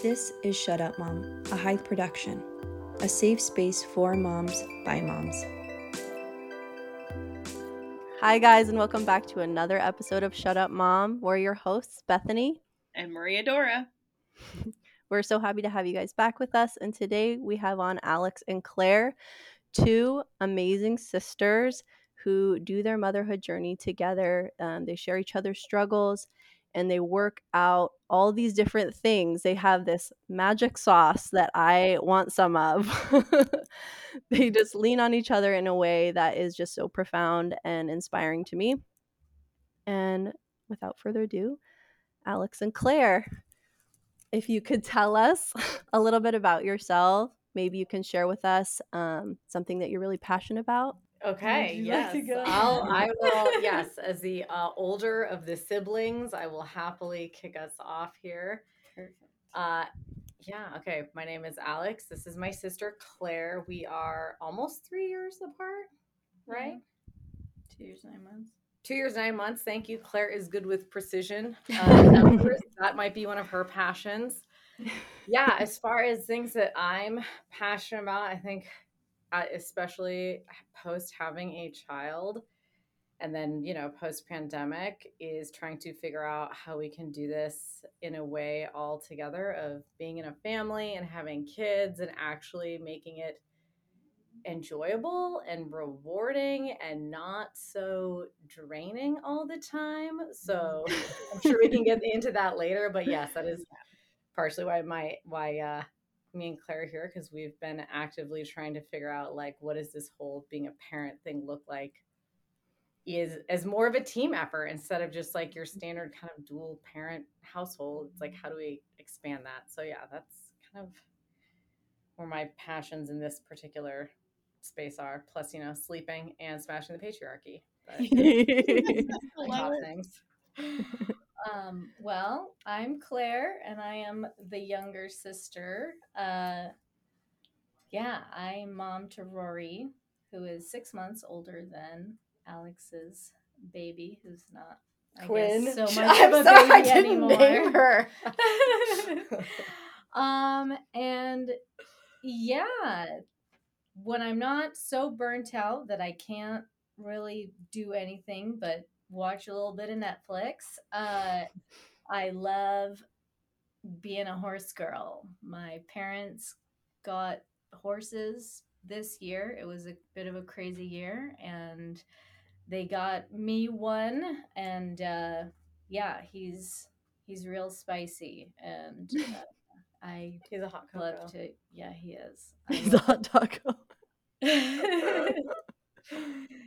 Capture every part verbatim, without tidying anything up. This is Shut Up Mom, a Hype production, a safe space for moms by moms. Hi guys, and welcome back to another episode of Shut Up Mom. We're your hosts, Bethany and Maria Dora. We're so happy to have you guys back with us, and today we have on Alex and Claire, two amazing sisters who do their motherhood journey together. Um, they share each other's struggles, and they work out all these different things. They have this magic sauce that I want some of. They just lean on each other in a way that is just so profound and inspiring to me. And without further ado, Alex and Claire, if you could tell us a little bit about yourself, maybe you can share with us um, something that you're really passionate about. Okay, yes, like I'll, I will, yes, as the uh, older of the siblings, I will happily kick us off here. Uh, yeah, okay, my name is Alex. This is my sister, Claire. We are almost three years apart, right? Yeah. Two years, nine months. Two years, nine months, thank you. Claire is good with precision. Uh, that might be one of her passions. Yeah, as far as things that I'm passionate about, I think... Uh, especially post having a child and then, you know, post pandemic is trying to figure out how we can do this in a way all together of being in a family and having kids and actually making it enjoyable and rewarding and not so draining all the time. So I'm sure we can get into that later, but yes, that is partially why my, why, uh, me and Claire here, because we've been actively trying to figure out, like, what does this whole being a parent thing look like is as more of a team effort instead of just like your standard kind of dual parent household. It's like, how do we expand that? So yeah, that's kind of where my passions in this particular space are, plus, you know, sleeping and smashing the patriarchy. But, top things. Um, well, I'm Claire, and I am the younger sister. Uh, yeah, I'm mom to Rory, who is six months older than Alex's baby, who's not, I Quinn. guess, so much I'm of a sorry, baby I didn't anymore. Name her. um, and yeah, when I'm not so burnt out that I can't really do anything but watch a little bit of Netflix. Uh, I love being a horse girl. My parents got horses this year. It was a bit of a crazy year, and they got me one. And uh, yeah, he's he's real spicy, and uh, I he's a hot cocoa. Love to. Yeah, he is. I he's a hot taco.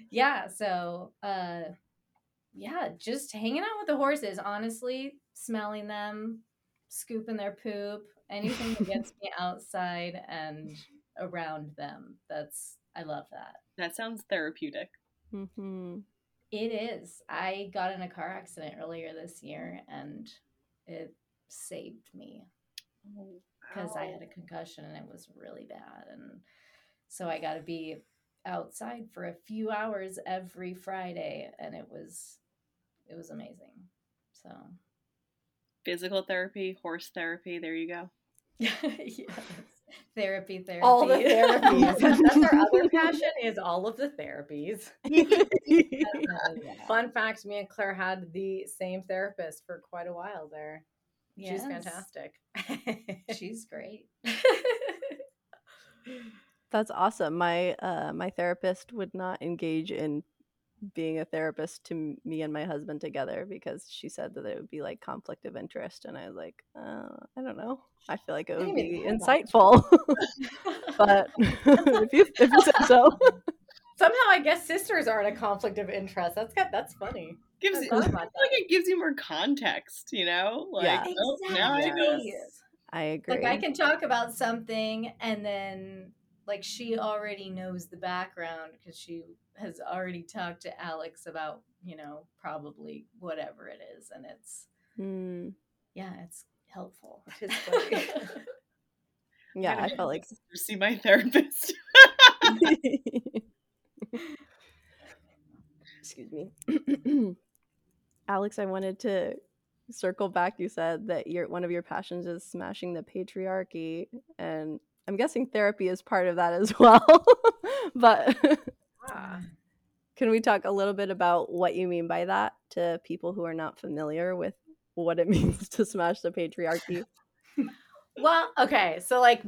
Yeah. So. Uh, Yeah, just hanging out with the horses, honestly, smelling them, scooping their poop, anything that gets me outside and around them. That's, I love that. That sounds therapeutic. Mm-hmm. It is. I got in a car accident earlier this year, and it saved me because oh, wow. I had a concussion, and it was really bad. And so I got to be outside for a few hours every Friday, and it was... It was amazing. So physical therapy, horse therapy. There you go. Yes. Therapy, therapy. All the therapies. That's our other passion is all of the therapies. uh, yeah. Fun fact, me and Claire had the same therapist for quite a while there. Yes. She's fantastic. She's great. That's awesome. My, uh, my therapist would not engage in being a therapist to me and my husband together because she said that it would be like conflict of interest, and I was like, uh, I don't know. I feel like it would be insightful, but if you if you said so. Somehow, I guess sisters aren't a conflict of interest. That's got that's funny. Gives you, like that. It gives you more context, you know? Like yeah. Exactly. Oh, now I know. Yes. I agree. Like I can talk about something, and then like she already knows the background because she has already talked to Alex about, you know, probably whatever it is. And it's, mm. yeah, it's helpful. It is yeah, I, I felt like... See my therapist. Excuse me. Alex, I wanted to circle back, you said that your one of your passions is smashing the patriarchy, and I'm guessing therapy is part of that as well. But yeah. Can we talk a little bit about what you mean by that to people who are not familiar with what it means to smash the patriarchy? Well, okay. So like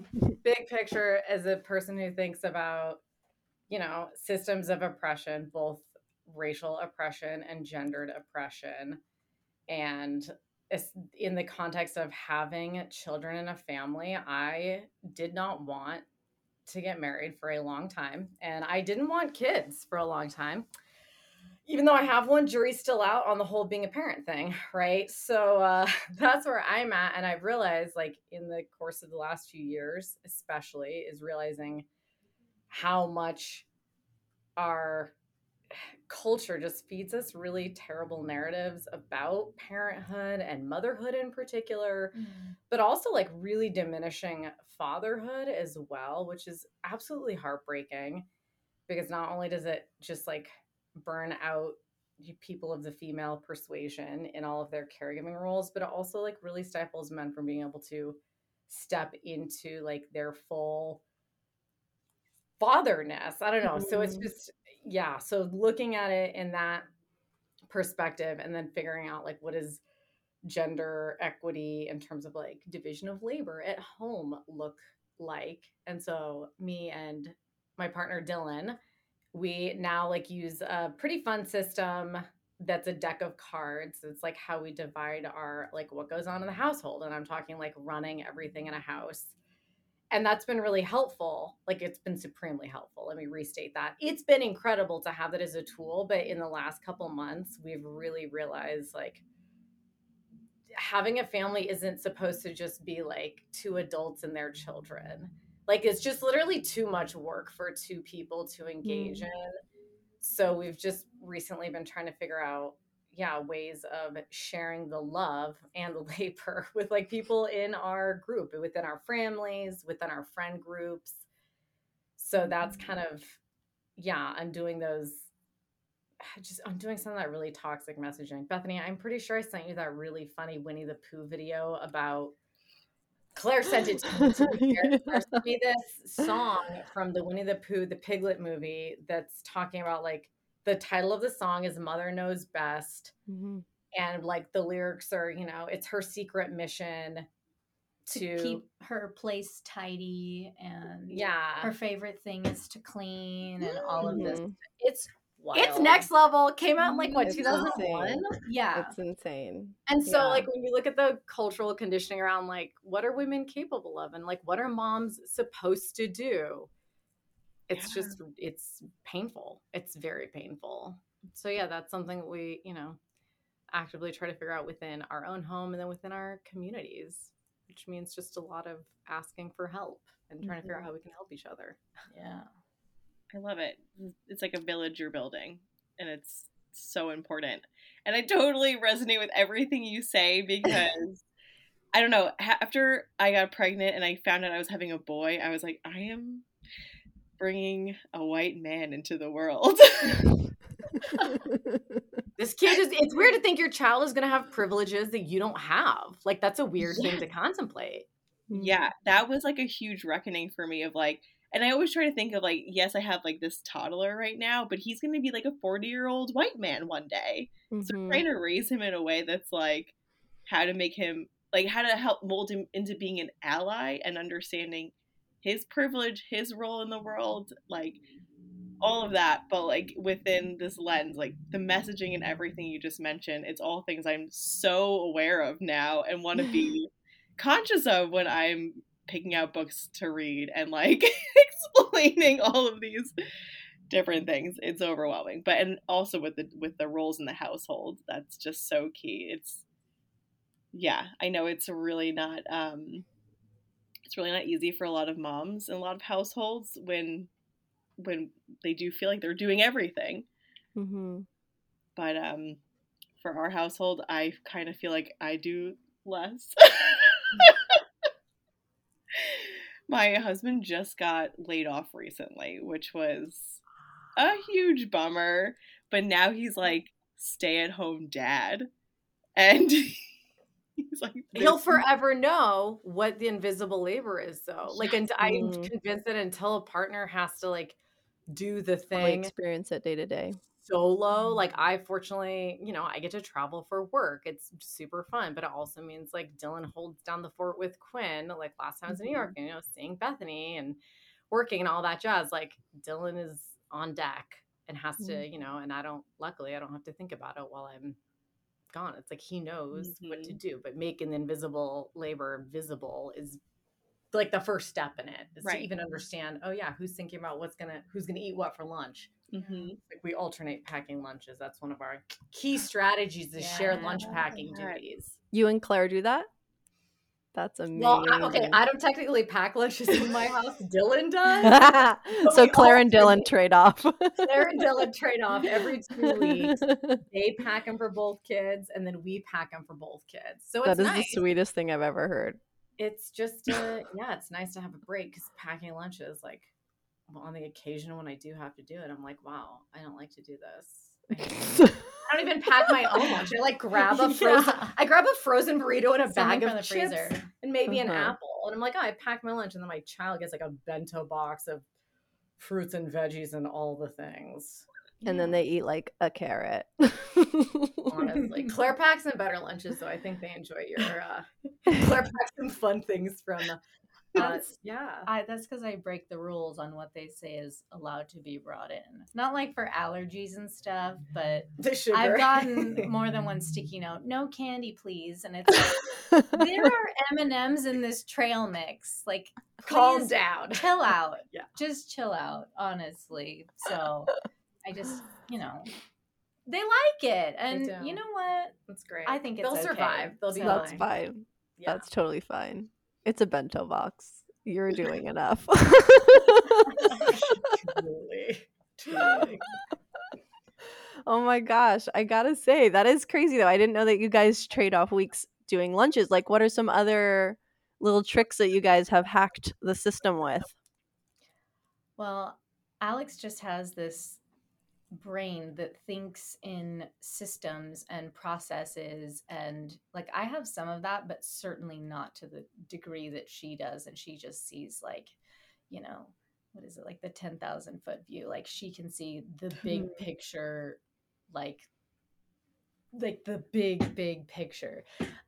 big picture, as a person who thinks about, you know, systems of oppression, both racial oppression and gendered oppression, and in the context of having children in a family, I did not want to get married for a long time, and I didn't want kids for a long time, even though I have one. Jury's still out on the whole being a parent thing, right? So uh, that's where I'm at, and I've realized, like, in the course of the last few years especially, is realizing how much our culture just feeds us really terrible narratives about parenthood and motherhood in particular, mm. but also like really diminishing fatherhood as well, which is absolutely heartbreaking, because not only does it just like burn out people of the female persuasion in all of their caregiving roles, but it also like really stifles men from being able to step into like their full fatherness. I don't know. Mm. So it's just, yeah. So looking at it in that perspective, and then figuring out like what is gender equity in terms of like division of labor at home look like. And so me and my partner, Dylan, we now like use a pretty fun system that's a deck of cards. It's like how we divide our, like what goes on in the household. And I'm talking like running everything in a house. And that's been really helpful. Like it's been supremely helpful. Let me restate that. It's been incredible to have that as a tool. But in the last couple months, we've really realized like having a family isn't supposed to just be like two adults and their children. Like it's just literally too much work for two people to engage mm-hmm. in. So we've just recently been trying to figure out, yeah, ways of sharing the love and the labor with like people in our group, within our families, within our friend groups. So that's kind of, yeah, undoing those, just undoing some of that really toxic messaging. Bethany, I'm pretty sure I sent you that really funny Winnie the Pooh video about, Claire sent it to me. To me. Claire, Claire sent me this song from the Winnie the Pooh, the Piglet movie, that's talking about like, the title of the song is Mother Knows Best. Mm-hmm. And like the lyrics are, you know, it's her secret mission to, to keep her place tidy, and yeah, her favorite thing is to clean and mm-hmm. all of this. It's wild. It's next level. Came out in like what, two thousand one? Yeah. It's insane. And so yeah. like when you look at the cultural conditioning around like what are women capable of and like what are moms supposed to do? It's just, it's painful. It's very painful. So yeah, that's something that we, you know, actively try to figure out within our own home and then within our communities, which means just a lot of asking for help and trying mm-hmm. to figure out how we can help each other. Yeah. I love it. It's like a village you're building, and it's so important. And I totally resonate with everything you say, because I don't know, after I got pregnant and I found out I was having a boy, I was like, I am bringing a white man into the world. This kid is, it's weird to think your child is going to have privileges that you don't have. Like that's a weird yeah. thing to contemplate. Yeah. That was like a huge reckoning for me of like, and I always try to think of like, yes, I have like this toddler right now, but he's going to be like a forty year old white man one day. Mm-hmm. So I'm trying to raise him in a way that's like how to make him like, how to help mold him into being an ally and understanding his privilege, his role in the world, like all of that. But like within this lens, like the messaging and everything you just mentioned, it's all things I'm so aware of now and want to be conscious of when I'm picking out books to read and like explaining all of these different things. It's overwhelming. But and also with the with the roles in the household, that's just so key. It's yeah, I know it's really not um it's really not easy for a lot of moms and a lot of households when when they do feel like they're doing everything. Mm-hmm. But um, for our household, I kind of feel like I do less. My husband just got laid off recently, which was a huge bummer. But now he's like stay-at-home dad. And He's like, he'll forever know what the invisible labor is, though. Like, yes. And I'm convinced that until a partner has to like do the thing, I experience it day to day solo. Like, I fortunately, you know, I get to travel for work. It's super fun, but it also means like Dylan holds down the fort with Quinn. Like last time I was in New York, you know, seeing Bethany and working and all that jazz. Like Dylan is on deck and has to, you know, and I don't, luckily I don't have to think about it while I'm gone. It's like he knows mm-hmm. what to do, but making the invisible labor visible is like the first step in it is right. to even understand, oh yeah, who's thinking about what's gonna who's gonna eat what for lunch. Mm-hmm. Like we alternate packing lunches. That's one of our key strategies is yeah. share lunch packing yeah. duties. You and Claire do that? That's amazing. Well, I, okay, I don't technically pack lunches in my house. Dylan does. So Claire and Dylan trade, trade off. Claire and Dylan trade off every two weeks. They pack them for both kids, and then we pack them for both kids. So it's that is nice. The sweetest thing I've ever heard. It's just, uh, yeah, it's nice to have a break because packing lunches, like, well, on the occasion when I do have to do it, I'm like, wow, I don't like to do this. I I don't even pack my own lunch. I like grab a frozen. Yeah. I grab a frozen burrito and a Something bag of the chips freezer. And maybe uh-huh. an apple. And I'm like, oh, I pack my lunch, and then my child gets like a bento box of fruits and veggies and all the things. And yeah. then they eat like a carrot. Honestly, Claire packs them better lunches, so I think they enjoy your. Uh, Claire packs some fun things from. Uh, That's, yeah, I, that's because I break the rules on what they say is allowed to be brought in. Not like for allergies and stuff, but I've gotten more than one sticky note. No candy, please. And it's like, there are M and M's in this trail mix. Like, calm down, chill out. Yeah, just chill out, honestly. So I just, you know, they like it, and you know what? That's great. I think it's they'll okay. survive. They'll be so that's fine. fine. Yeah. That's totally fine. It's a bento box. You're doing enough. Truly, truly. Oh my gosh. I gotta say, that is crazy though. I didn't know that you guys trade off weeks doing lunches. Like, what are some other little tricks that you guys have hacked the system with? Well, Alex just has this brain that thinks in systems and processes, and like I have some of that, but certainly not to the degree that she does. And she just sees, like, you know, what is it, like the ten thousand foot view? Like, she can see the big picture, like like the big big picture.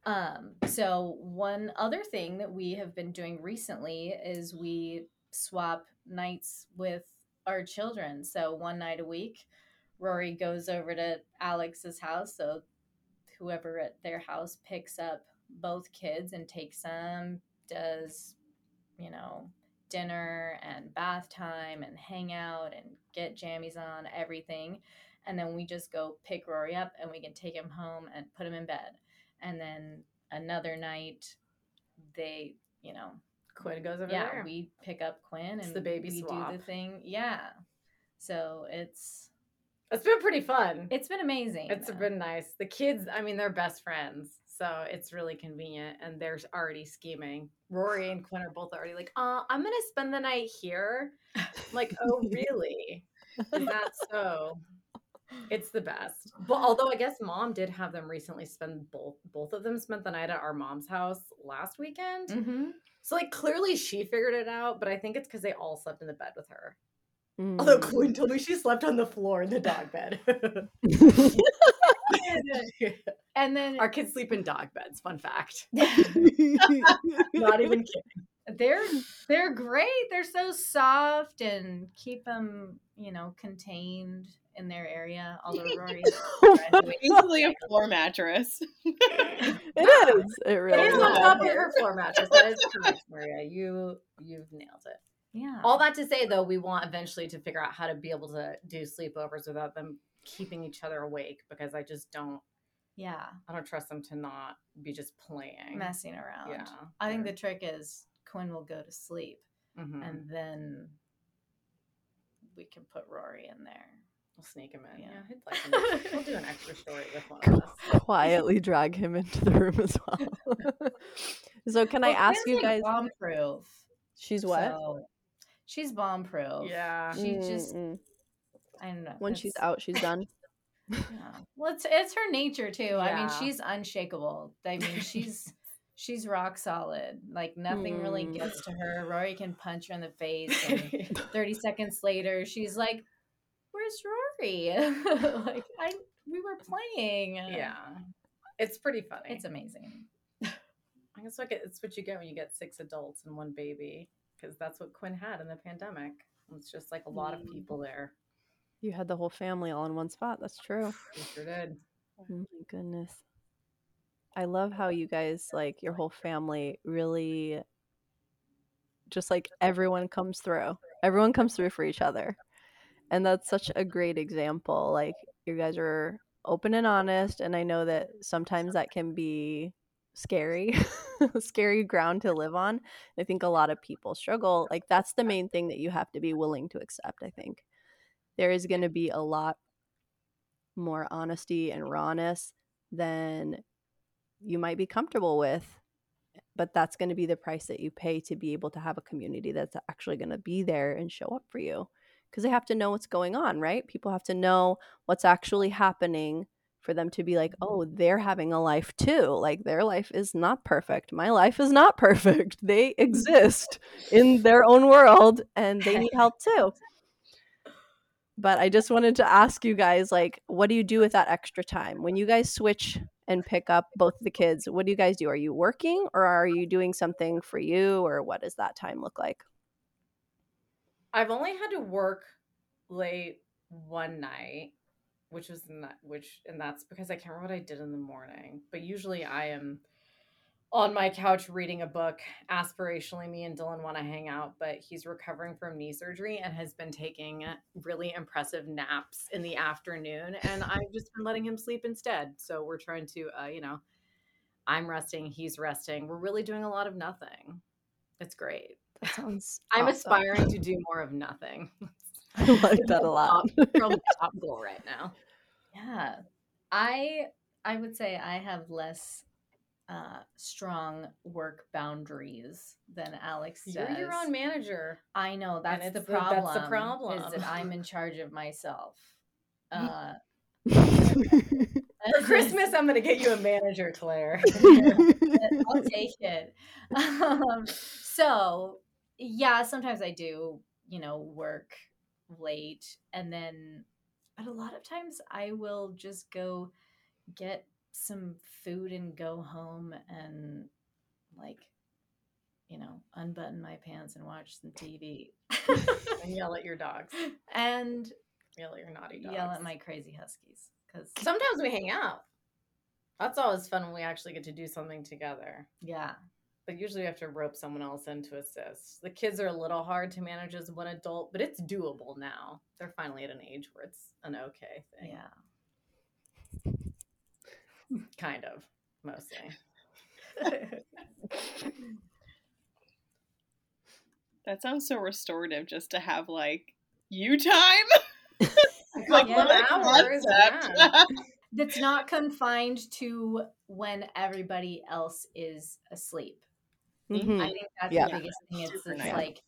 Um so one other thing that we have been doing recently is we swap nights with our children. So one night a week, Rory goes over to Alex's house. So whoever at their house picks up both kids and takes them, does, you know, dinner and bath time and hang out and get jammies on, everything. And then we just go pick Rory up and we can take him home and put him in bed. And then another night they, you know, Quinn goes over yeah, there. Yeah, we pick up Quinn, it's and the baby we swap. Do the thing. Yeah. So it's... It's been pretty fun. It's been amazing. It's though. Been nice. The kids, I mean, they're best friends, so it's really convenient, and they're already scheming. Rory and Quinn are both already like, uh, I'm going to spend the night here. I'm like, oh, really? Is that so? It's the best. But although I guess mom did have them recently spend both, both of them spent the night at our mom's house last weekend. Mm-hmm. So like clearly she figured it out, but I think it's because they all slept in the bed with her. Mm. Although Quinn told me she slept on the floor in the dog bed. And then our kids sleep in dog beds. Fun fact. Not even kidding. They're they're great. They're so soft and keep them, you know, contained in their area. Although Rory's easily a floor mattress. It is. It really it is. It is on top of her floor mattress. That is correct, Maria. You you've nailed it. Yeah. All that to say, though, we want eventually to figure out how to be able to do sleepovers without them keeping each other awake, because I just don't. Yeah. I don't trust them to not be just playing, messing around. Yeah. I think the trick is Quinn will go to sleep, mm-hmm. and then we can put Rory in there. We'll sneak him in. Yeah, yeah, he'd like him. We'll do an extra story with one of us. Quietly drag him into the room as well. So can well, I ask Quinn's you guys? Bomb proof. She's what? So, she's bomb proof. Yeah. She mm-hmm. just. I don't know. When it's... she's out, she's done. Yeah. Well, it's, it's her nature too. Yeah. I mean, she's unshakable. I mean, she's she's rock solid. Like nothing mm. really gets to her. Rory can punch her in the face, and thirty seconds later, she's like, "Where's Rory?" Like I, we were playing. Yeah, it's pretty funny. It's amazing. I guess like it's what you get when you get six adults and one baby, because that's what Quinn had in the pandemic. It's just like a lot mm. of people there. You had the whole family all in one spot. That's true. You sure did. Oh my goodness. I love how you guys, like, your whole family really just, like, everyone comes through. Everyone comes through for each other. And that's such a great example. Like, you guys are open and honest, and I know that sometimes that can be scary, scary ground to live on. I think a lot of people struggle. Like, that's the main thing that you have to be willing to accept, I think. There is going to be a lot more honesty and rawness than you might be comfortable with, but that's going to be the price that you pay to be able to have a community that's actually going to be there and show up for you, because they have to know what's going on, right? People have to know what's actually happening for them to be like, oh, they're having a life too. Like, their life is not perfect. My life is not perfect. They exist in their own world and they need help too. But I just wanted to ask you guys, like, what do you do with that extra time? When you guys switch and pick up both the kids, what do you guys do? Are you working or are you doing something for you, or what does that time look like? I've only had to work late one night, which was not, which, and that's because I can't remember what I did in the morning. But usually I am on my couch reading a book. Aspirationally, me and Dylan want to hang out, but he's recovering from knee surgery and has been taking really impressive naps in the afternoon, and I've just been letting him sleep instead. So we're trying to, uh, you know, I'm resting, he's resting. We're really doing a lot of nothing. It's great. That sounds I'm awesome. Aspiring to do more of nothing. I like that a lot. Probably top goal right now. Yeah. I I would say I have less Uh, strong work boundaries than Alex does. You're your own manager. I know that's the problem. The, that's the problem. Is that I'm in charge of myself. Uh, For Christmas, I'm going to get you a manager, Claire. I'll take it. Um, so yeah, sometimes I do, you know, work late, and then, but a lot of times I will just go get some food and go home and, like, you know, unbutton my pants and watch some T V and yell at your dogs and yell at your naughty dogs. Yell at my crazy huskies, because sometimes we hang out. That's always fun when we actually get to do something together. Yeah, but usually we have to rope someone else in to assist. The kids are a little hard to manage as one adult, but it's doable now. They're finally at an age where it's an okay thing. Yeah. Kind of, mostly. That sounds so restorative, just to have, like, you time. Like, yeah, what hours, yeah. That's not confined to when everybody else is asleep. Mm-hmm. I think that's yeah. the biggest thing. It's, it's nice. Like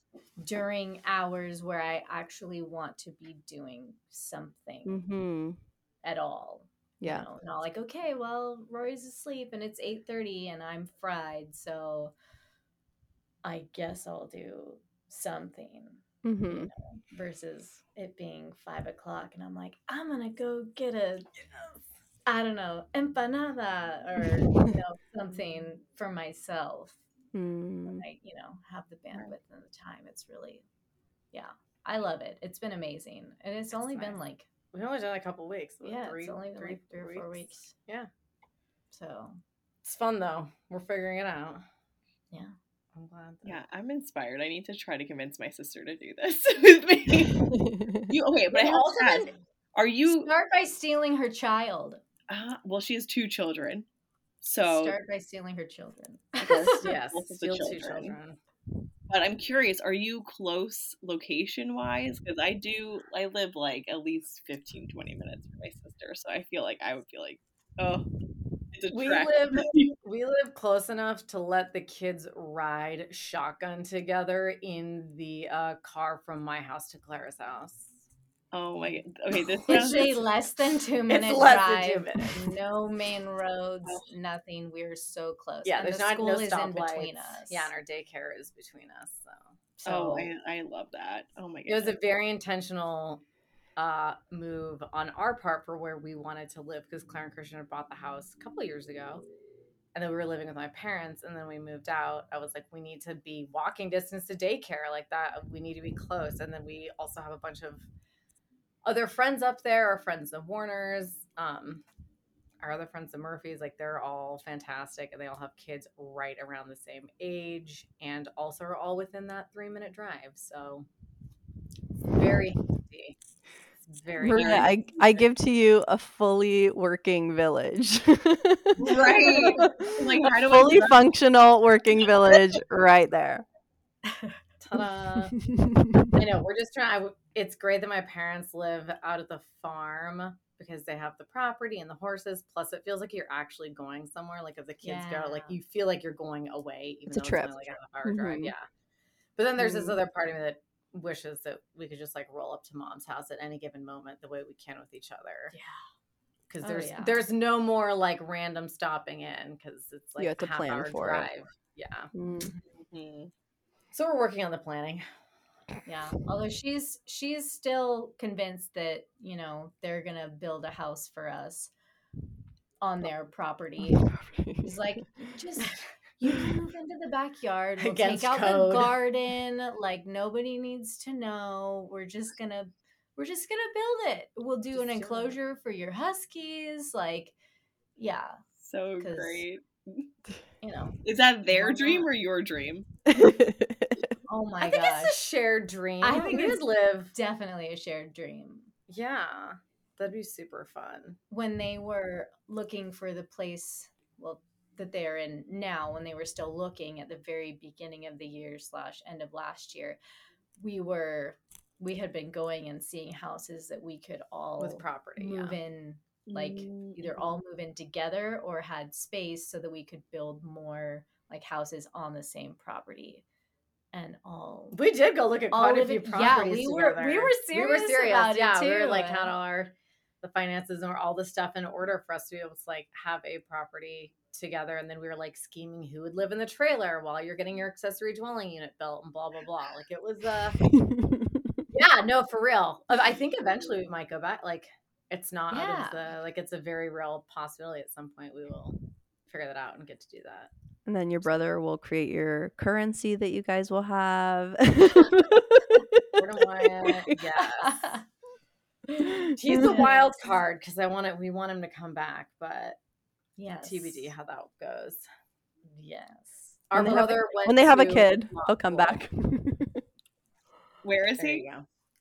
during hours where I actually want to be doing something mm-hmm. at all. Yeah. You know, not like, okay, well, Rory's asleep and it's eight thirty and I'm fried, so I guess I'll do something. Mm-hmm. You know, versus it being five o'clock and I'm like, I'm going to go get a, I don't know, empanada or, you know, something for myself. Mm. And I, you know, have the bandwidth and the time. It's really, yeah, I love it. It's been amazing. And it's only That's been nice. like, we've only done a couple weeks. Yeah, three, it's only been three, like three or four weeks. weeks. Yeah. So. It's fun, though. We're figuring it out. Yeah. I'm glad. That... Yeah, I'm inspired. I need to try to convince my sister to do this with me. you Okay, but I have to ask, are you. Start by stealing her child. Uh, well, she has two children. So. Start by stealing her children. Yes, yes. Steal children. two children. But I'm curious, are you close location-wise? Because I do, I live like at least fifteen, twenty minutes from my sister. So I feel like I would be like, oh, it's a we track. live We live close enough to let the kids ride shotgun together in the uh, car from my house to Clara's house. Oh my God. Okay, this is a less than two minute it's less drive. Than two minutes. No main roads, nothing. We're so close. Yeah, and there's the not school no is in between lights. Us. Yeah, and our daycare is between us. So, so oh, I, I love that. Oh my God. It was a very intentional uh, move on our part for where we wanted to live, because Claire and Christian had bought the house a couple of years ago, and then we were living with my parents, and then we moved out. I was like, we need to be walking distance to daycare, like that. We need to be close, and then we also have a bunch of other friends up there, our friends the Warners, um, our other friends the Murphys, like they're all fantastic, and they all have kids right around the same age, and also are all within that three minute drive. So very easy. Very Maria, I, I give to you a fully working village. Right. Like, how do fully I functional working village right there. Ta-da. I know, we're just trying. I, it's great that my parents live out at the farm because they have the property and the horses. Plus, it feels like you're actually going somewhere. Like, as the kids yeah. go, like, you feel like you're going away. Even it's though a trip. It's like a hour mm-hmm. drive. Yeah. But then there's mm-hmm. this other part of me that wishes that we could just, like, roll up to mom's house at any given moment the way we can with each other. Yeah. Because oh, there's yeah. there's no more, like, random stopping in because it's, like, you have to half plan hour for drive. It. Yeah. Mm-hmm. So we're working on the planning. Yeah. Although she's she's still convinced that, you know, they're going to build a house for us on their property. She's like, just you can move into the backyard. We'll Against take out code. The garden. Like, nobody needs to know. We're just going to we're just going to build it. We'll do just an enclosure do for your huskies. Like, yeah. So great. You know, is that their dream or your dream? Oh my god! I think gosh. It's a shared dream. I think it's live definitely a shared dream. Yeah, that'd be super fun. When they were looking for the place, well, that they are in now, when they were still looking at the very beginning of the year slash end of last year, we were we had been going and seeing houses that we could all with property move yeah. in. Like either all move in together or had space so that we could build more like houses on the same property and all. We did go look at quite a few it, properties. Yeah, we were together. we were serious, we were serious about yeah, it too. We were like how to our the finances and all the stuff in order for us to be able to like have a property together. And then we were like scheming who would live in the trailer while you're getting your accessory dwelling unit built and blah blah blah. Like it was uh yeah no for real. I think eventually we might go back like. It's not yeah. out of the, like, it's a very real possibility at some point we will figure that out and get to do that. And then your brother will create your currency that you guys will have. We're to Wyatt, yes. He's a wild card because I want it, we want him to come back, but yes. T B D how that goes. Yes. Our when brother a, went When they have a kid, he'll come back. Where is there he?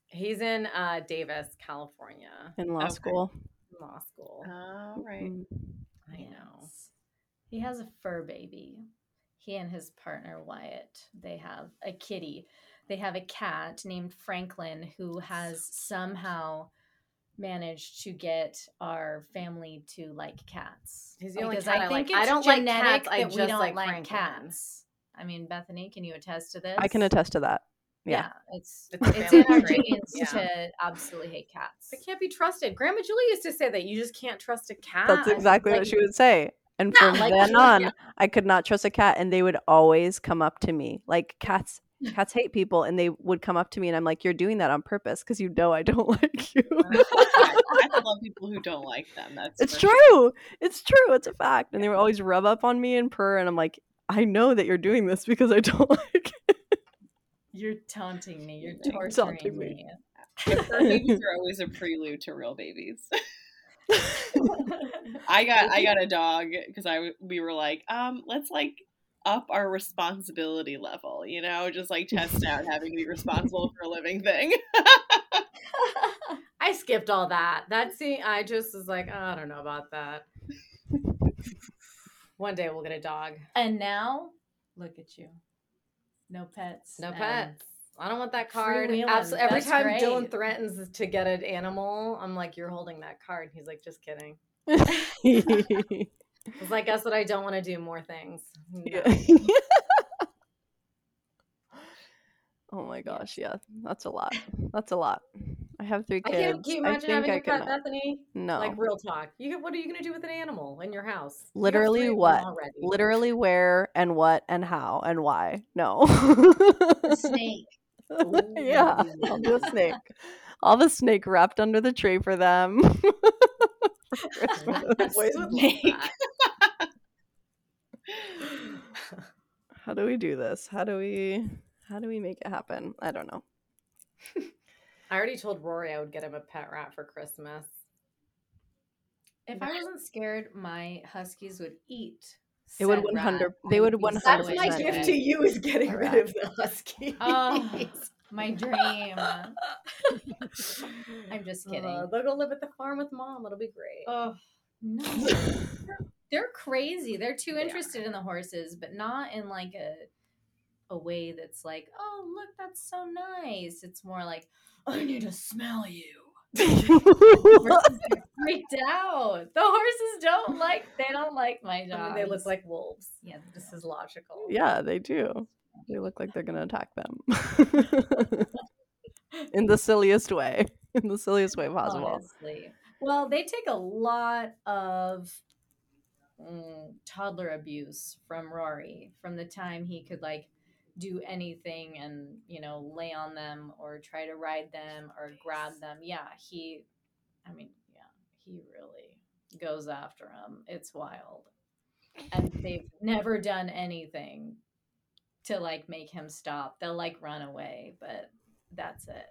He's in uh, Davis, California. In law okay. school. In law school. All right. I know. He has a fur baby. He and his partner, Wyatt, they have a kitty. They have a cat named Franklin who has somehow managed to get our family to like cats. He's the only because cat I, I like. I don't like cats. I just we don't like, like cats. I mean, Bethany, can you attest to this? I can attest to that. Yeah. yeah, it's it's, it's in our genes yeah. to absolutely hate cats. They can't be trusted. Grandma Julie used to say that you just can't trust a cat. That's exactly like, what she would say. And yeah, from like, then on, yeah. I could not trust a cat, and they would always come up to me. Like cats, cats hate people, and they would come up to me, and I'm like, "You're doing that on purpose because you know I don't like you." I love people who don't like them. That's it's true. Sure. It's true. It's a fact. And they would always rub up on me and purr, and I'm like, "I know that you're doing this because I don't like it." You're taunting me. You're torturing taunting me. me. Fur babies are always a prelude to real babies. I got I got a dog because I we were like, um, let's like up our responsibility level, you know, just like test out having to be responsible for a living thing. I skipped all that. That scene, I just was like, oh, I don't know about that. One day we'll get a dog. And now, look at you. No pets. No pets. I don't want that card. Absolutely. Every That's time great. Dylan threatens to get an animal, I'm like, you're holding that card. He's like, just kidding. It's like, that's what I don't want to do. More things. No. Yeah. Oh my gosh. Yeah. That's a lot. That's a lot. I have three kids. I can't, can you imagine having a pet, Bethany? No. Like, real talk. You, what are you going to do with an animal in your house? Literally what? Literally where and what and how and why? No. A snake. Ooh, yeah. I'll do a snake. I'll have a snake wrapped under the tree for them. For Christmas. Snake. How do we do this? How do we how do we make it happen? I don't know. I already told Rory I would get him a pet rat for Christmas. If I wasn't scared, my huskies would eat. It would one hundred They would one hundred percent That's my gift to you, is getting rid of the huskies. Oh, my dream. I'm just kidding. Uh, they'll go live at the farm with mom. It'll be great. Oh, no. They're crazy. They're too interested in the horses, but not in like a a way that's like, oh, look, that's so nice. It's more like, I need to smell you. Freaked out. The horses don't like, they don't like my dogs. I mean, they look like wolves. Yeah, this is logical. Yeah, they do. They look like they're going to attack them. In the silliest way. In the silliest way possible. Honestly. Well, they take a lot of mm, toddler abuse from Rory, from the time he could, like, do anything and, you know, lay on them or try to ride them or grab them. Yeah, he, I mean, yeah, he really goes after them. It's wild. And they've never done anything to, like, make him stop. They'll, like, run away, but that's it.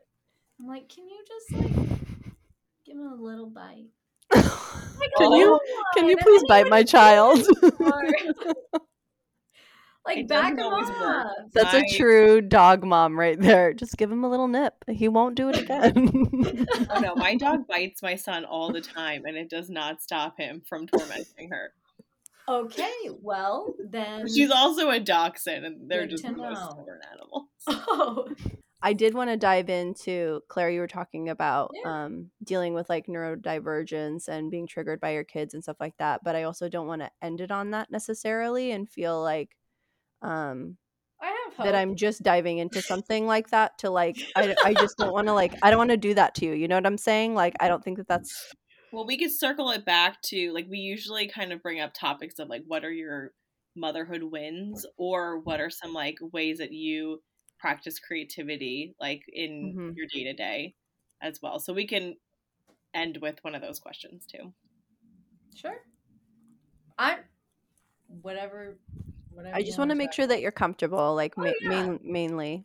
I'm like, can you just, like, give him a little bite? Like, can oh, you can you please bite my child? Like, it back him up. That's nice. A true dog mom right there. Just give him a little nip. He won't do it again. Oh, no, my dog bites my son all the time, and it does not stop him from tormenting her. Okay, well, then. She's also a dachshund, and they're just the most stubborn animals. Oh. I did want to dive into, Claire, you were talking about yeah. um, dealing with, like, neurodivergence and being triggered by your kids and stuff like that, but I also don't want to end it on that necessarily and feel like, um I have hope that I'm just diving into something like that to like I, I just don't want to like I don't want to do that to you, you know what I'm saying? Like, I don't think that that's well, we could circle it back to, like, we usually kind of bring up topics of, like, what are your motherhood wins, or what are some, like, ways that you practice creativity, like, in mm-hmm. your day-to-day as well, so we can end with one of those questions too. Sure. I whatever Whatever I just want to make sure that you're comfortable, like, oh, ma- yeah. main, mainly.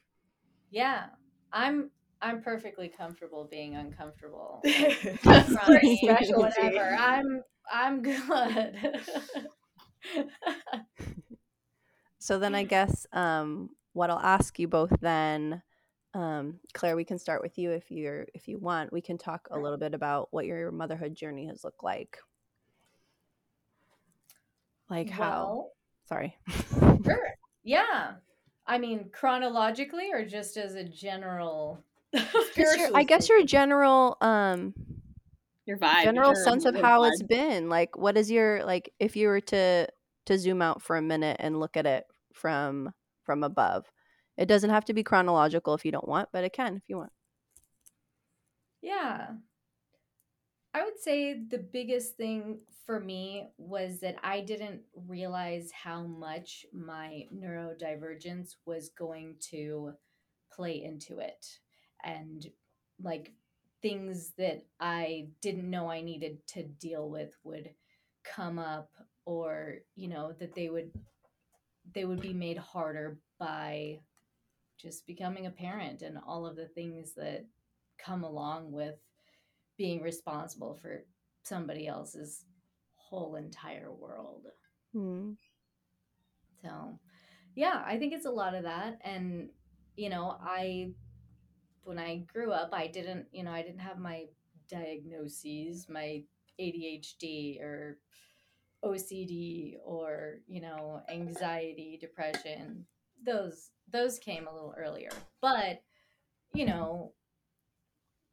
Yeah, I'm I'm perfectly comfortable being uncomfortable. That's right. Special, whatever. I'm I'm good. So then, I guess um, what I'll ask you both then, um, Claire, we can start with you if you're if you want. We can talk a little bit about what your motherhood journey has looked like, like how. Well, Sorry. Sure. Yeah. I mean, chronologically or just as a general spiritual I guess your general um your vibe. General your, sense of how vibe. It's been. Like, what is your, like, if you were to to zoom out for a minute and look at it from from above. It doesn't have to be chronological if you don't want, but it can if you want. Yeah. I would say the biggest thing for me was that I didn't realize how much my neurodivergence was going to play into it, and, like, things that I didn't know I needed to deal with would come up, or, you know, that they would they would be made harder by just becoming a parent and all of the things that come along with being responsible for somebody else's whole entire world. Mm. So, yeah, I think it's a lot of that. And, you know, I, when I grew up, I didn't, you know, I didn't have my diagnoses, my A D H D or O C D or, you know, anxiety, depression. Those, those came a little earlier, but, you know,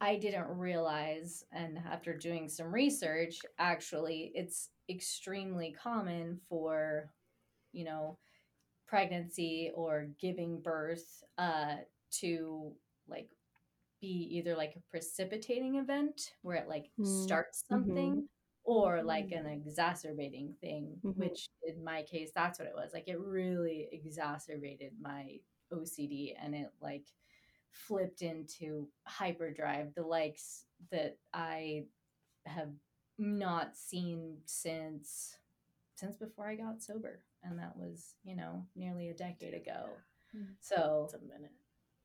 I didn't realize, and after doing some research, actually, it's extremely common for, you know, pregnancy or giving birth uh, to, like, be either like a precipitating event where it like mm. starts something mm-hmm. or like an exacerbating thing, mm-hmm. which in my case, that's what it was. Like it really exacerbated my O C D and it like flipped into hyperdrive, the likes that I have not seen since since before I got sober. And that was, you know, nearly a decade ago. Mm-hmm. So it's a minute.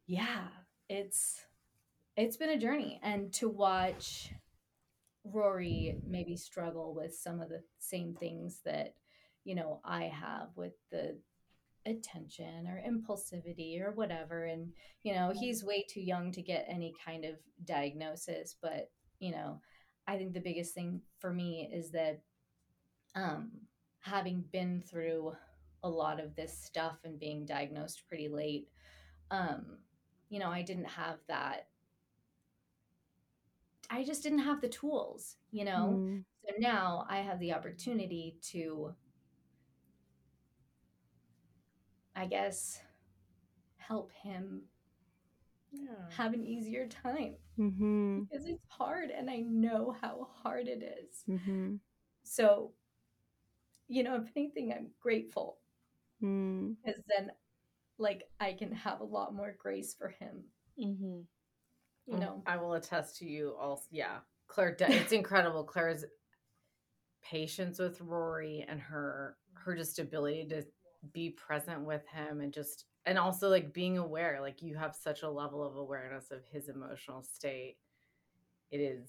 Yeah, it's it's been a journey. And to watch Rory maybe struggle with some of the same things that, you know, I have with the attention or impulsivity or whatever. And, you know, he's way too young to get any kind of diagnosis. But, you know, I think the biggest thing for me is that um, having been through a lot of this stuff and being diagnosed pretty late, um, you know, I didn't have that. I just didn't have the tools, you know? Mm-hmm. So now I have the opportunity to, I guess, help him yeah. have an easier time mm-hmm. because it's hard and I know how hard it is. Mm-hmm. So, you know, if anything, I'm grateful mm. because then like I can have a lot more grace for him. Mm-hmm. You know, I will attest to you all. Yeah. Claire, it's incredible. Claire's patience with Rory and her, her just ability to be present with him and just, and also like being aware, like you have such a level of awareness of his emotional state. It is,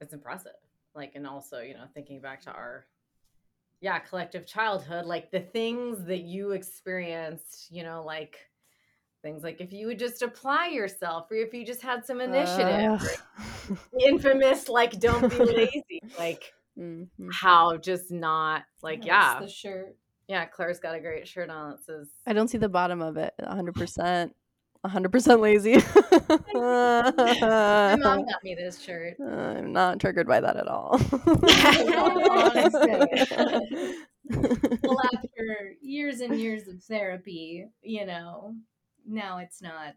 it's impressive. Like, and also, you know, thinking back to our, yeah, collective childhood, like the things that you experienced, you know, like, things like if you would just apply yourself or if you just had some initiative, uh. infamous, like, don't be lazy, like mm-hmm. how just not like, yeah, yeah. the shirt. Yeah. Claire's got a great shirt on. It says, I don't see the bottom of it. A hundred percent, a hundred percent lazy. My mom got me this shirt. Uh, I'm not triggered by that at all. Well, after years and years of therapy, you know, now it's not,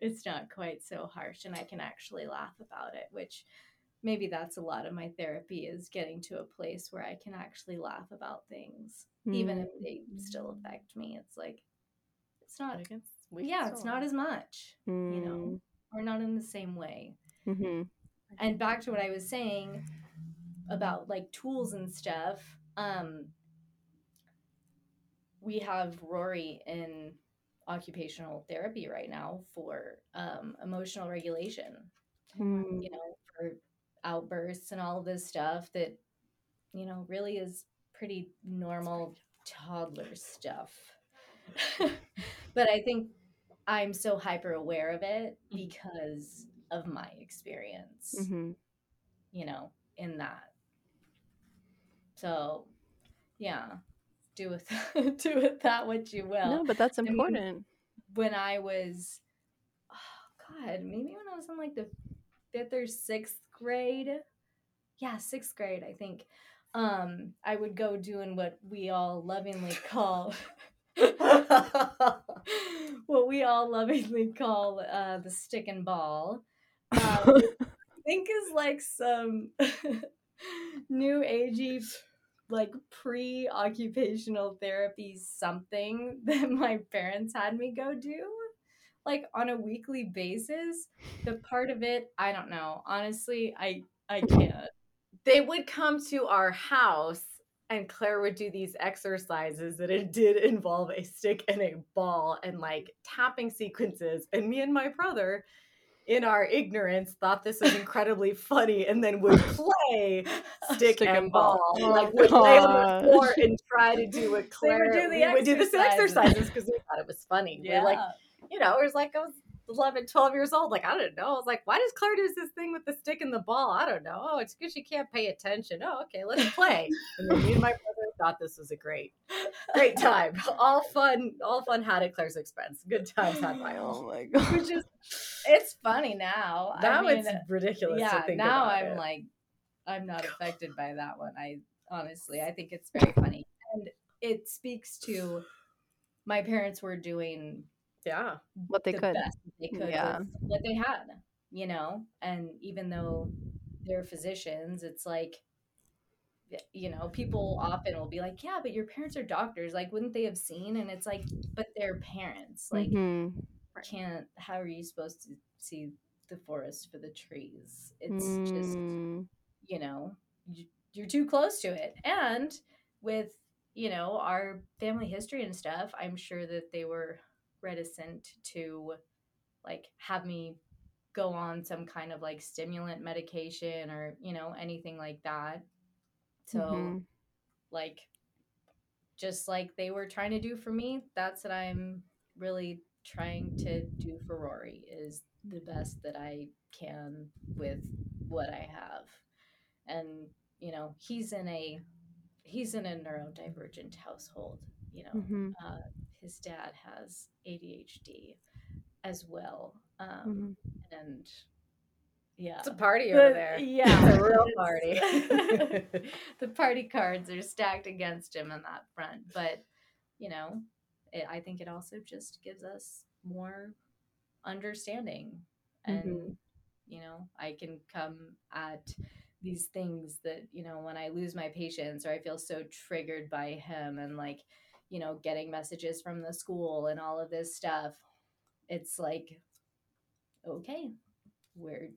it's not quite so harsh and I can actually laugh about it, which maybe that's a lot of my therapy is getting to a place where I can actually laugh about things, mm. even if they still affect me. It's like, it's not, like it's, yeah, it's not as much, mm. you know, or not in the same way. Mm-hmm. And back to what I was saying about like tools and stuff. Um, we have Rory in occupational therapy right now for um emotional regulation, mm. you know, for outbursts and all of this stuff that, you know, really is pretty normal toddler stuff. But I think I'm so hyper aware of it because of my experience, mm-hmm. you know, in that. So yeah, do with do with that what you will. No, but that's important. I mean, when I was, oh God, maybe when I was in like the fifth or sixth grade, yeah, sixth grade, I think, um, I would go doing what we all lovingly call, what we all lovingly call uh, the stick and ball, um, I think is like some new agey like pre-occupational therapy something that my parents had me go do like on a weekly basis. The part of it, I don't know. Honestly, I, I can't. They would come to our house and Claire would do these exercises that it did involve a stick and a ball and like tapping sequences. And me and my brother in our ignorance thought this was incredibly funny and then would play stick, stick and ball. ball. Like would lay on the floor and try to do what Claire so we would do the same exercises because we thought it was funny. Yeah. We were like, you know, it was like I was eleven, twelve years old. Like, I don't know. I was like, why does Claire do this thing with the stick and the ball? I don't know. Oh, it's because she can't pay attention. Oh, okay, let's play. And then me and my brother thought this was a great, great time. All fun, all fun had at Claire's expense. Good times had my own. Oh my God. Which is, it's funny now. Now I mean, it's ridiculous yeah, to think now about. Now I'm it. like, I'm not affected by that one. I honestly, I think it's very funny. And it speaks to my parents were doing yeah, what they the could, best they could, yeah, with what they had, you know. And even though they're physicians, it's like, you know, people often will be like, yeah, but your parents are doctors, like, wouldn't they have seen? And it's like, but they're parents, like, mm-hmm. can't, how are you supposed to see the forest for the trees? It's mm. just, you know, you're too close to it. And with, you know, our family history and stuff, I'm sure that they were reticent to, like, have me go on some kind of, like, stimulant medication or, you know, anything like that. So, mm-hmm. like, just like they were trying to do for me, that's what I'm really trying to do for Rory, is the best that I can with what I have. And, you know, he's in a, he's in a neurodivergent household, you know, mm-hmm. uh, his dad has A D H D as well. Um, mm-hmm. And yeah, it's a party over the, there. Yeah. It's a real party. The party cards are stacked against him on that front, but you know, it, I think it also just gives us more understanding and, mm-hmm. you know, I can come at these things that, you know, when I lose my patience or I feel so triggered by him and like, you know, getting messages from the school and all of this stuff, it's like, okay, we're,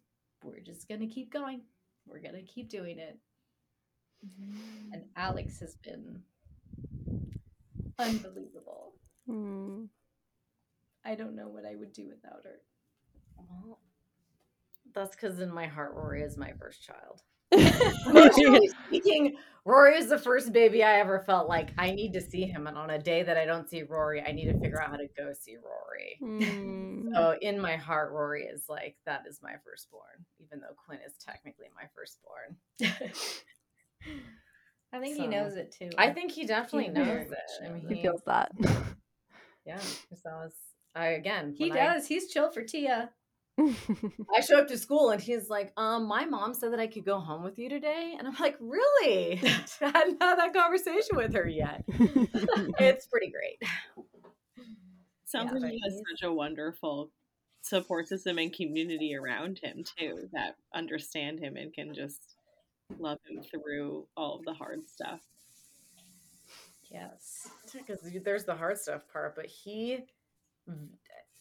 we're just going to keep going. We're going to keep doing it. Mm-hmm. And Alex has been unbelievable. Mm. I don't know what I would do without her. Well, that's because in my heart, Rory is my first child. Literally speaking, Rory is the first baby I ever felt like I need to see him, and on a day that I don't see Rory, I need to figure out how to go see Rory. Mm. So in my heart, Rory is like, that is my firstborn, even though Quinn is technically my firstborn. I think so, he knows it too. I think he definitely he knows it. I mean, he, he feels that. Yeah, so I, was, I again, he does. I, he's chill for Tia. I show up to school and he's like, um, my mom said that I could go home with you today. And I'm like, really? I hadn't had that conversation with her yet. It's pretty great. Sounds yeah, like he has such a wonderful support system and community around him too, that understand him and can just love him through all of the hard stuff. Yes. Because there's the hard stuff part, but he...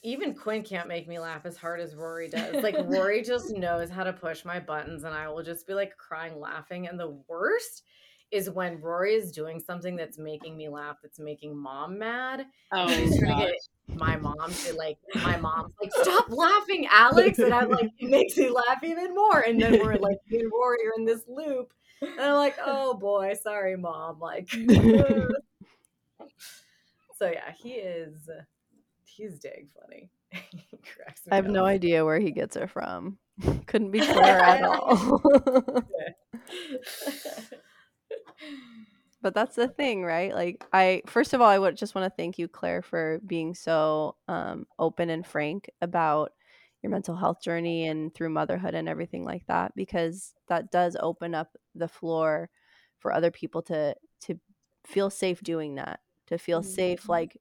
Even Quinn can't make me laugh as hard as Rory does. Like, Rory just knows how to push my buttons, and I will just be, like, crying, laughing. And the worst is when Rory is doing something that's making me laugh, that's making mom mad. Oh, he's trying to get my mom to, like, my mom's like, stop laughing, Alex. And I'm like, it makes me laugh even more. And then we're, like, me and Rory are in this loop. And I'm like, oh, boy, sorry, mom. Like, so, yeah, he is... He's dang funny. He cracks me I have up. No idea where he gets it from. Couldn't be Claire at all. But that's the thing, right? Like, I first of all, I would just want to thank you, Claire, for being so um, open and frank about your mental health journey and through motherhood and everything like that, because that does open up the floor for other people to to feel safe doing that, to feel mm-hmm. safe, like,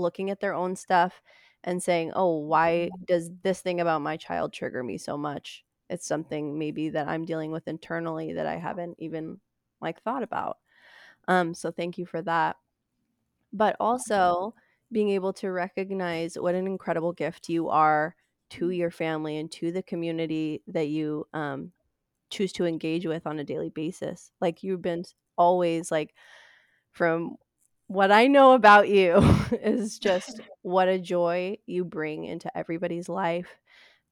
looking at their own stuff and saying, oh, why does this thing about my child trigger me so much? It's something maybe that I'm dealing with internally that I haven't even like thought about. Um, so thank you for that. But also being able to recognize what an incredible gift you are to your family and to the community that you um, choose to engage with on a daily basis. Like, you've been always like, from what I know about you is just what a joy you bring into everybody's life,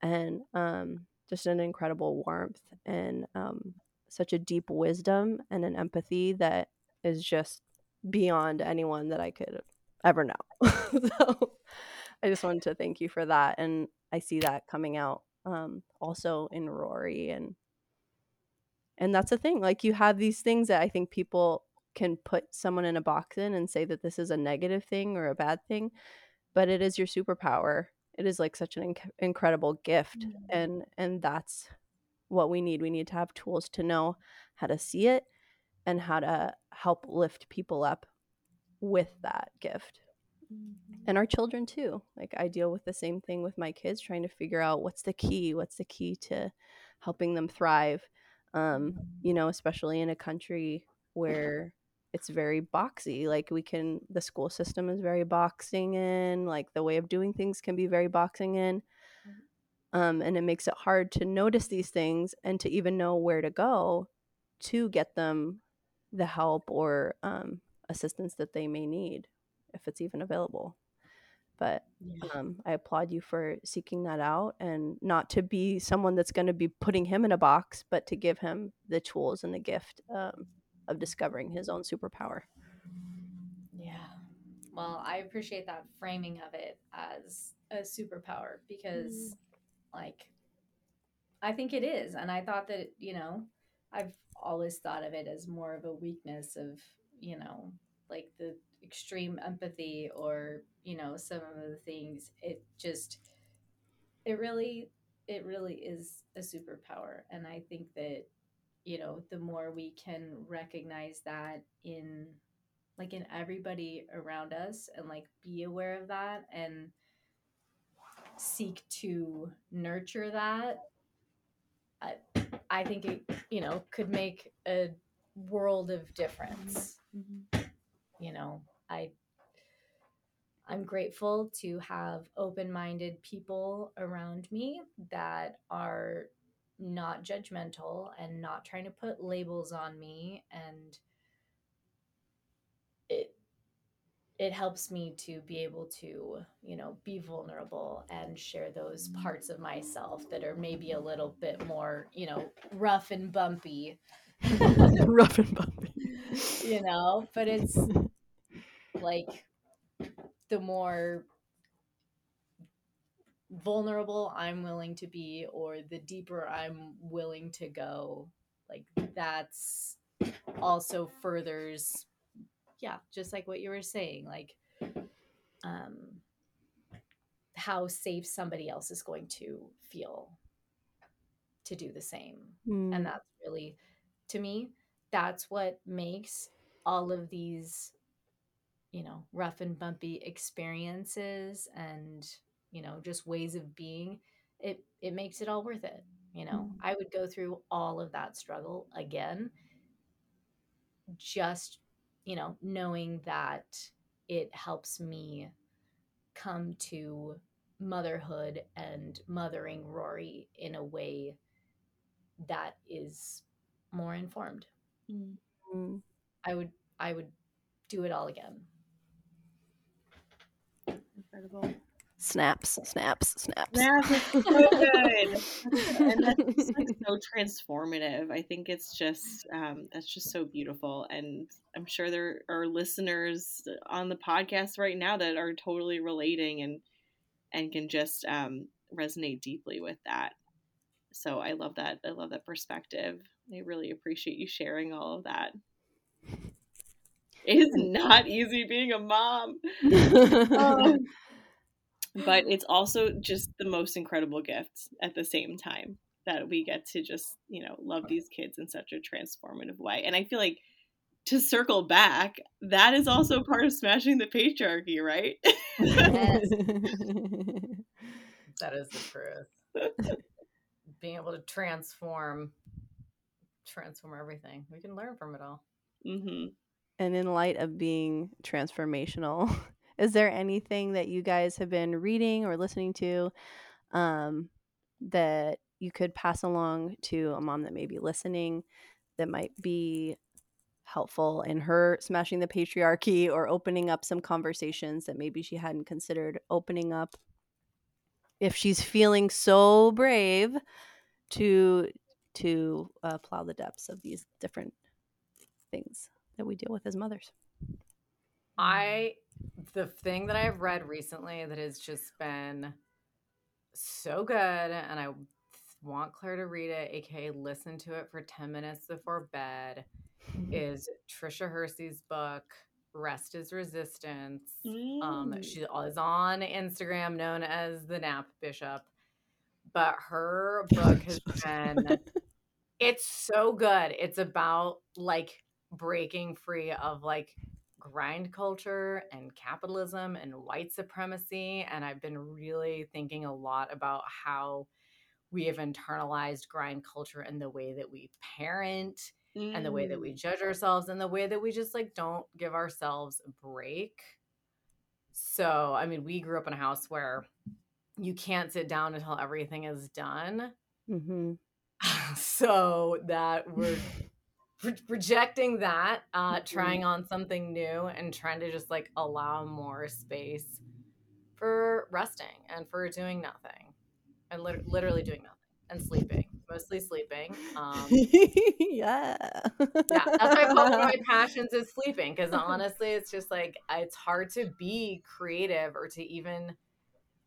and um, just an incredible warmth and um, such a deep wisdom and an empathy that is just beyond anyone that I could ever know. So I just wanted to thank you for that. And I see that coming out um, also in Rory. And, and that's the thing. Like, you have these things that I think people – can put someone in a box in and say that this is a negative thing or a bad thing, but it is your superpower. It is like such an inc- incredible gift. Mm-hmm. And, and that's what we need. We need to have tools to know how to see it and how to help lift people up with that gift. Mm-hmm. And our children too. Like I deal with the same thing with my kids, trying to figure out what's the key, what's the key to helping them thrive, um, you know, especially in a country where it's very boxy. Like we can, the school system is very boxing in, like the way of doing things can be very boxing in. Um, and it makes it hard to notice these things and to even know where to go to get them the help or um, assistance that they may need, if it's even available. But um, I applaud you for seeking that out, and not to be someone that's going to be putting him in a box, but to give him the tools and the gift um, of discovering his own superpower. Yeah. Well, I appreciate that framing of it as a superpower, because mm-hmm. like, I think it is. And I thought that, you know, I've always thought of it as more of a weakness of, you know, like the extreme empathy or, you know, some of the things. It just, it really, it really is a superpower. And I think that, you know, the more we can recognize that in like in everybody around us, and like be aware of that and seek to nurture that, I, I think it, you know, could make a world of difference. Mm-hmm. You know, I, I'm grateful to have open-minded people around me that are not judgmental and not trying to put labels on me. And it, it helps me to be able to, you know, be vulnerable and share those parts of myself that are maybe a little bit more, you know, rough and bumpy. Rough and bumpy. You know, but it's like the more vulnerable I'm willing to be, or the deeper I'm willing to go, like that's also furthers, yeah, just like what you were saying, like um, how safe somebody else is going to feel to do the same. Mm. And that's really, to me, that's what makes all of these, you know, rough and bumpy experiences and, you know, just ways of being, it, it makes it all worth it. You know, I would go through all of that struggle again, just, you know, knowing that it helps me come to motherhood and mothering Rory in a way that is more informed. Mm-hmm. I would I would do it all again. Incredible. Snaps, snaps, snaps. Snaps is so good. And that's like so transformative. I think it's just um, that's just so beautiful. And I'm sure there are listeners on the podcast right now that are totally relating and and can just um, resonate deeply with that. So I love that. I love that perspective. I really appreciate you sharing all of that. It is not easy being a mom. um, but it's also just the most incredible gift at the same time, that we get to just, you know, love these kids in such a transformative way. And I feel like, to circle back, that is also part of smashing the patriarchy, right? Yes. That is the truth. Being able to transform transform everything. We can learn from it all. Mm-hmm. And in light of being transformational, is there anything that you guys have been reading or listening to um, that you could pass along to a mom that may be listening that might be helpful in her smashing the patriarchy, or opening up some conversations that maybe she hadn't considered opening up, if she's feeling so brave to to uh, plow the depths of these different things that we deal with as mothers? I, the thing that I've read recently that has just been so good, and I want Claire to read it, aka listen to it for ten minutes before bed, is Trisha Hersey's book, Rest is Resistance. Mm. Um, she is on Instagram known as The Nap Bishop, but her book has been, it's so good. It's about like breaking free of like grind culture and capitalism and white supremacy. And I've been really thinking a lot about how we have internalized grind culture in the way that we parent mm. and the way that we judge ourselves and the way that we just like don't give ourselves a break. So, I mean, we grew up in a house where you can't sit down until everything is done. Mm-hmm. So that we're re- rejecting that, uh, trying on something new and trying to just like allow more space for resting and for doing nothing and li- literally doing nothing and sleeping, mostly sleeping. Um, yeah. Yeah. That's why I call one of my passions is sleeping. Cause honestly, it's just like, it's hard to be creative or to even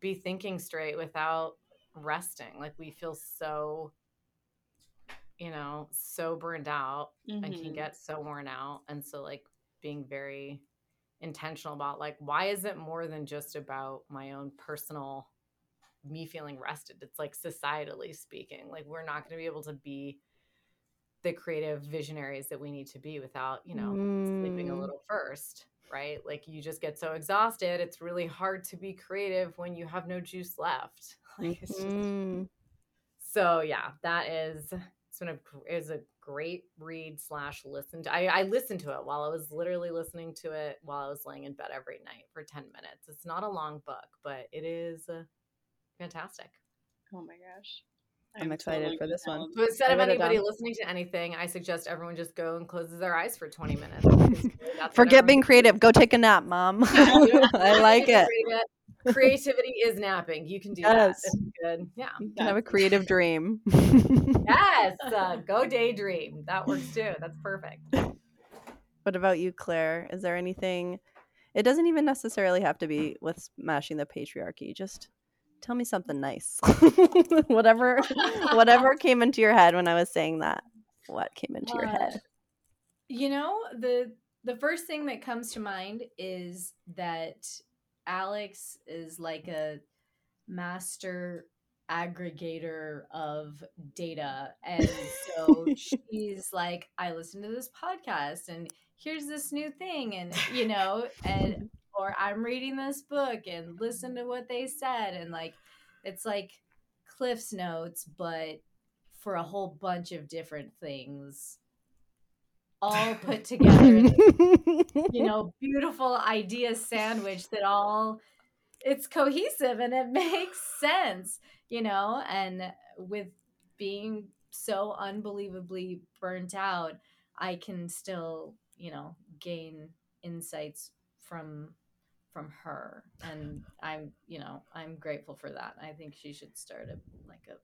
be thinking straight without resting. Like we feel so, you know, so burned out mm-hmm. and can get so worn out. And so like being very intentional about like, why is it more than just about my own personal me feeling rested? It's like societally speaking, like we're not going to be able to be the creative visionaries that we need to be without, you know, mm. sleeping a little first, right? Like you just get so exhausted. It's really hard to be creative when you have no juice left. Like it's just, mm. so yeah, that is... It's been a, it was a great read slash listen to. I, I listened to it while I was literally listening to it while I was laying in bed every night for ten minutes. It's not a long book, but it is uh, fantastic. Oh my gosh. I'm, I'm excited totally for this one. So instead of anybody listening to anything, I suggest everyone just go and closes their eyes for twenty minutes. Forget being creative. Go take a nap, Mom. I like it. Creativity is napping. You can do yes. that. It's good. Yeah. You can have a creative dream. Yes. Uh, go daydream. That works too. That's perfect. What about you, Claire? Is there anything? It doesn't even necessarily have to be with smashing the patriarchy. Just tell me something nice. whatever, whatever came into your head when I was saying that. What came into uh, your head? You know, the the first thing that comes to mind is that Alex is like a master aggregator of data. And so she's like, I listened to this podcast and here's this new thing. And, you know, and, or I'm reading this book and listen to what they said. And like, it's like Cliff's Notes, but for a whole bunch of different things, all put together in this, you know, beautiful idea sandwich that all it's cohesive and it makes sense, you know, and with being so unbelievably burnt out, I can still, you know, gain insights from from her. And I'm, you know, I'm grateful for that. I think she should start a like a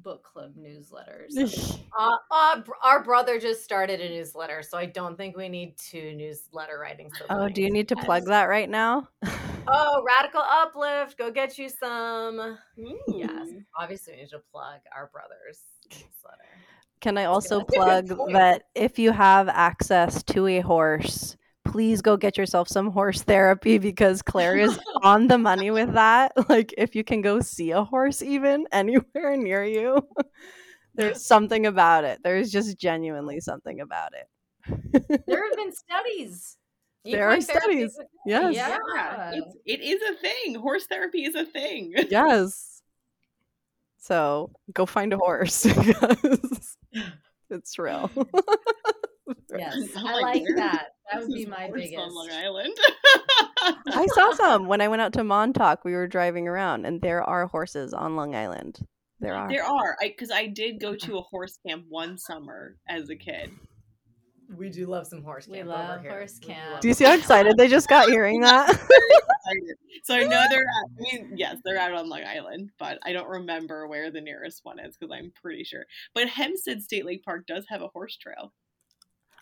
book club newsletters. uh, uh, our brother just started a newsletter, so I don't think we need two newsletter writing siblings. Oh, do you need to plug that right now? Oh, Radical Uplift, go get you some. Ooh. Yes, obviously we need to plug our brother's newsletter. Can I also plug that if you have access to a horse, please go get yourself some horse therapy, because Claire is on the money with that. Like if you can go see a horse even anywhere near you, there's something about it. There's just genuinely something about it. There have been studies. There are studies. Yes. Yeah. Yeah. It's, it is a thing. Horse therapy is a thing. Yes. So go find a horse. It's real. Yes, I like that. That would be my biggest. On Long Island. I saw some when I went out to Montauk. We were driving around, and there are horses on Long Island. There are. There are. Because I, I did go to a horse camp one summer as a kid. We do love some horse camp. We love over horse here. camp. Do you see how excited they just got hearing that? So I know they're out. I mean, yes, they're out on Long Island, but I don't remember where the nearest one is because I'm pretty sure. But Hempstead State Lake Park does have a horse trail.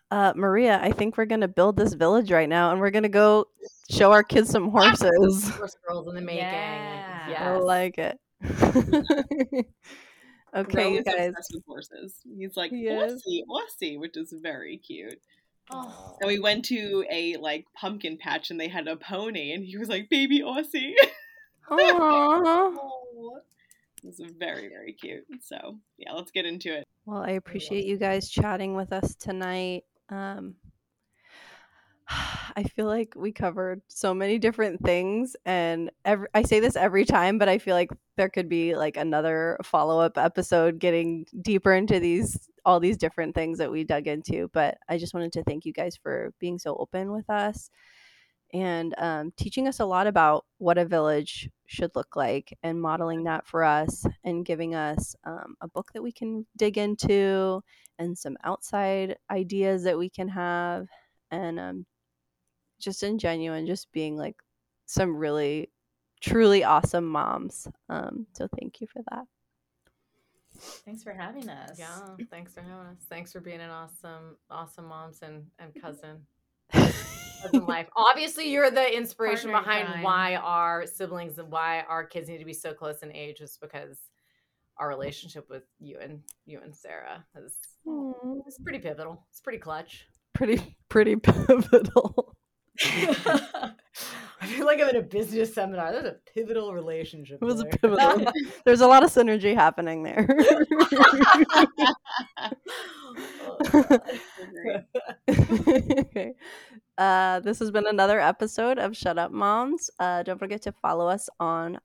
Uh, Maria, I think we're going to build this village right now, and we're going to go show our kids some horses. Horse girls in the making. Yeah. Yes. I like it. Okay, you guys. With horses. He's like, yes. Aussie, Aussie, which is very cute. Oh. And we went to a like pumpkin patch, and they had a pony, and he was like, baby Aussie. Oh. It's very, very cute. So, yeah, let's get into it. Well, I appreciate you guys chatting with us tonight. Um, I feel like we covered so many different things, and every, I say this every time, but I feel like there could be like another follow-up episode getting deeper into these all these different things that we dug into. But I just wanted to thank you guys for being so open with us and um, teaching us a lot about what a village should look like and modeling that for us and giving us um, a book that we can dig into and some outside ideas that we can have. And um, just in genuine, just being like some really, truly awesome moms. Um, so thank you for that. Thanks for having us. Yeah, thanks for having us. Thanks for being an awesome, awesome moms and, and cousin. cousin life. Obviously, you're the inspiration Partner behind time. Why our siblings and why our kids need to be so close in age, is because our relationship with you and you and Sarah is it's pretty pivotal. It's pretty clutch. Pretty, pretty pivotal. I feel like I'm in a business seminar. There's a pivotal relationship. It was there. A pivotal. There's a lot of synergy happening there. Okay. Uh, this has been another episode of Shut Up Moms. Uh, don't forget to follow us on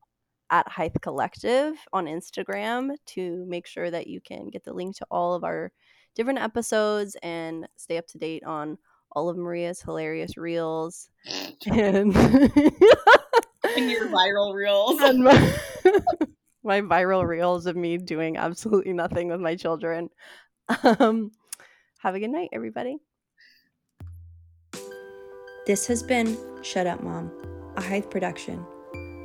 at Hype Collective on Instagram to make sure that you can get the link to all of our different episodes and stay up to date on all of Maria's hilarious reels and, and your viral reels. And my, my viral reels of me doing absolutely nothing with my children. Um, have a good night, everybody. This has been Shut Up Mom, a Hythe production.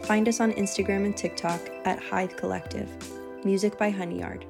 Find us on Instagram and TikTok at Hythe Collective. Music by Honey Yard.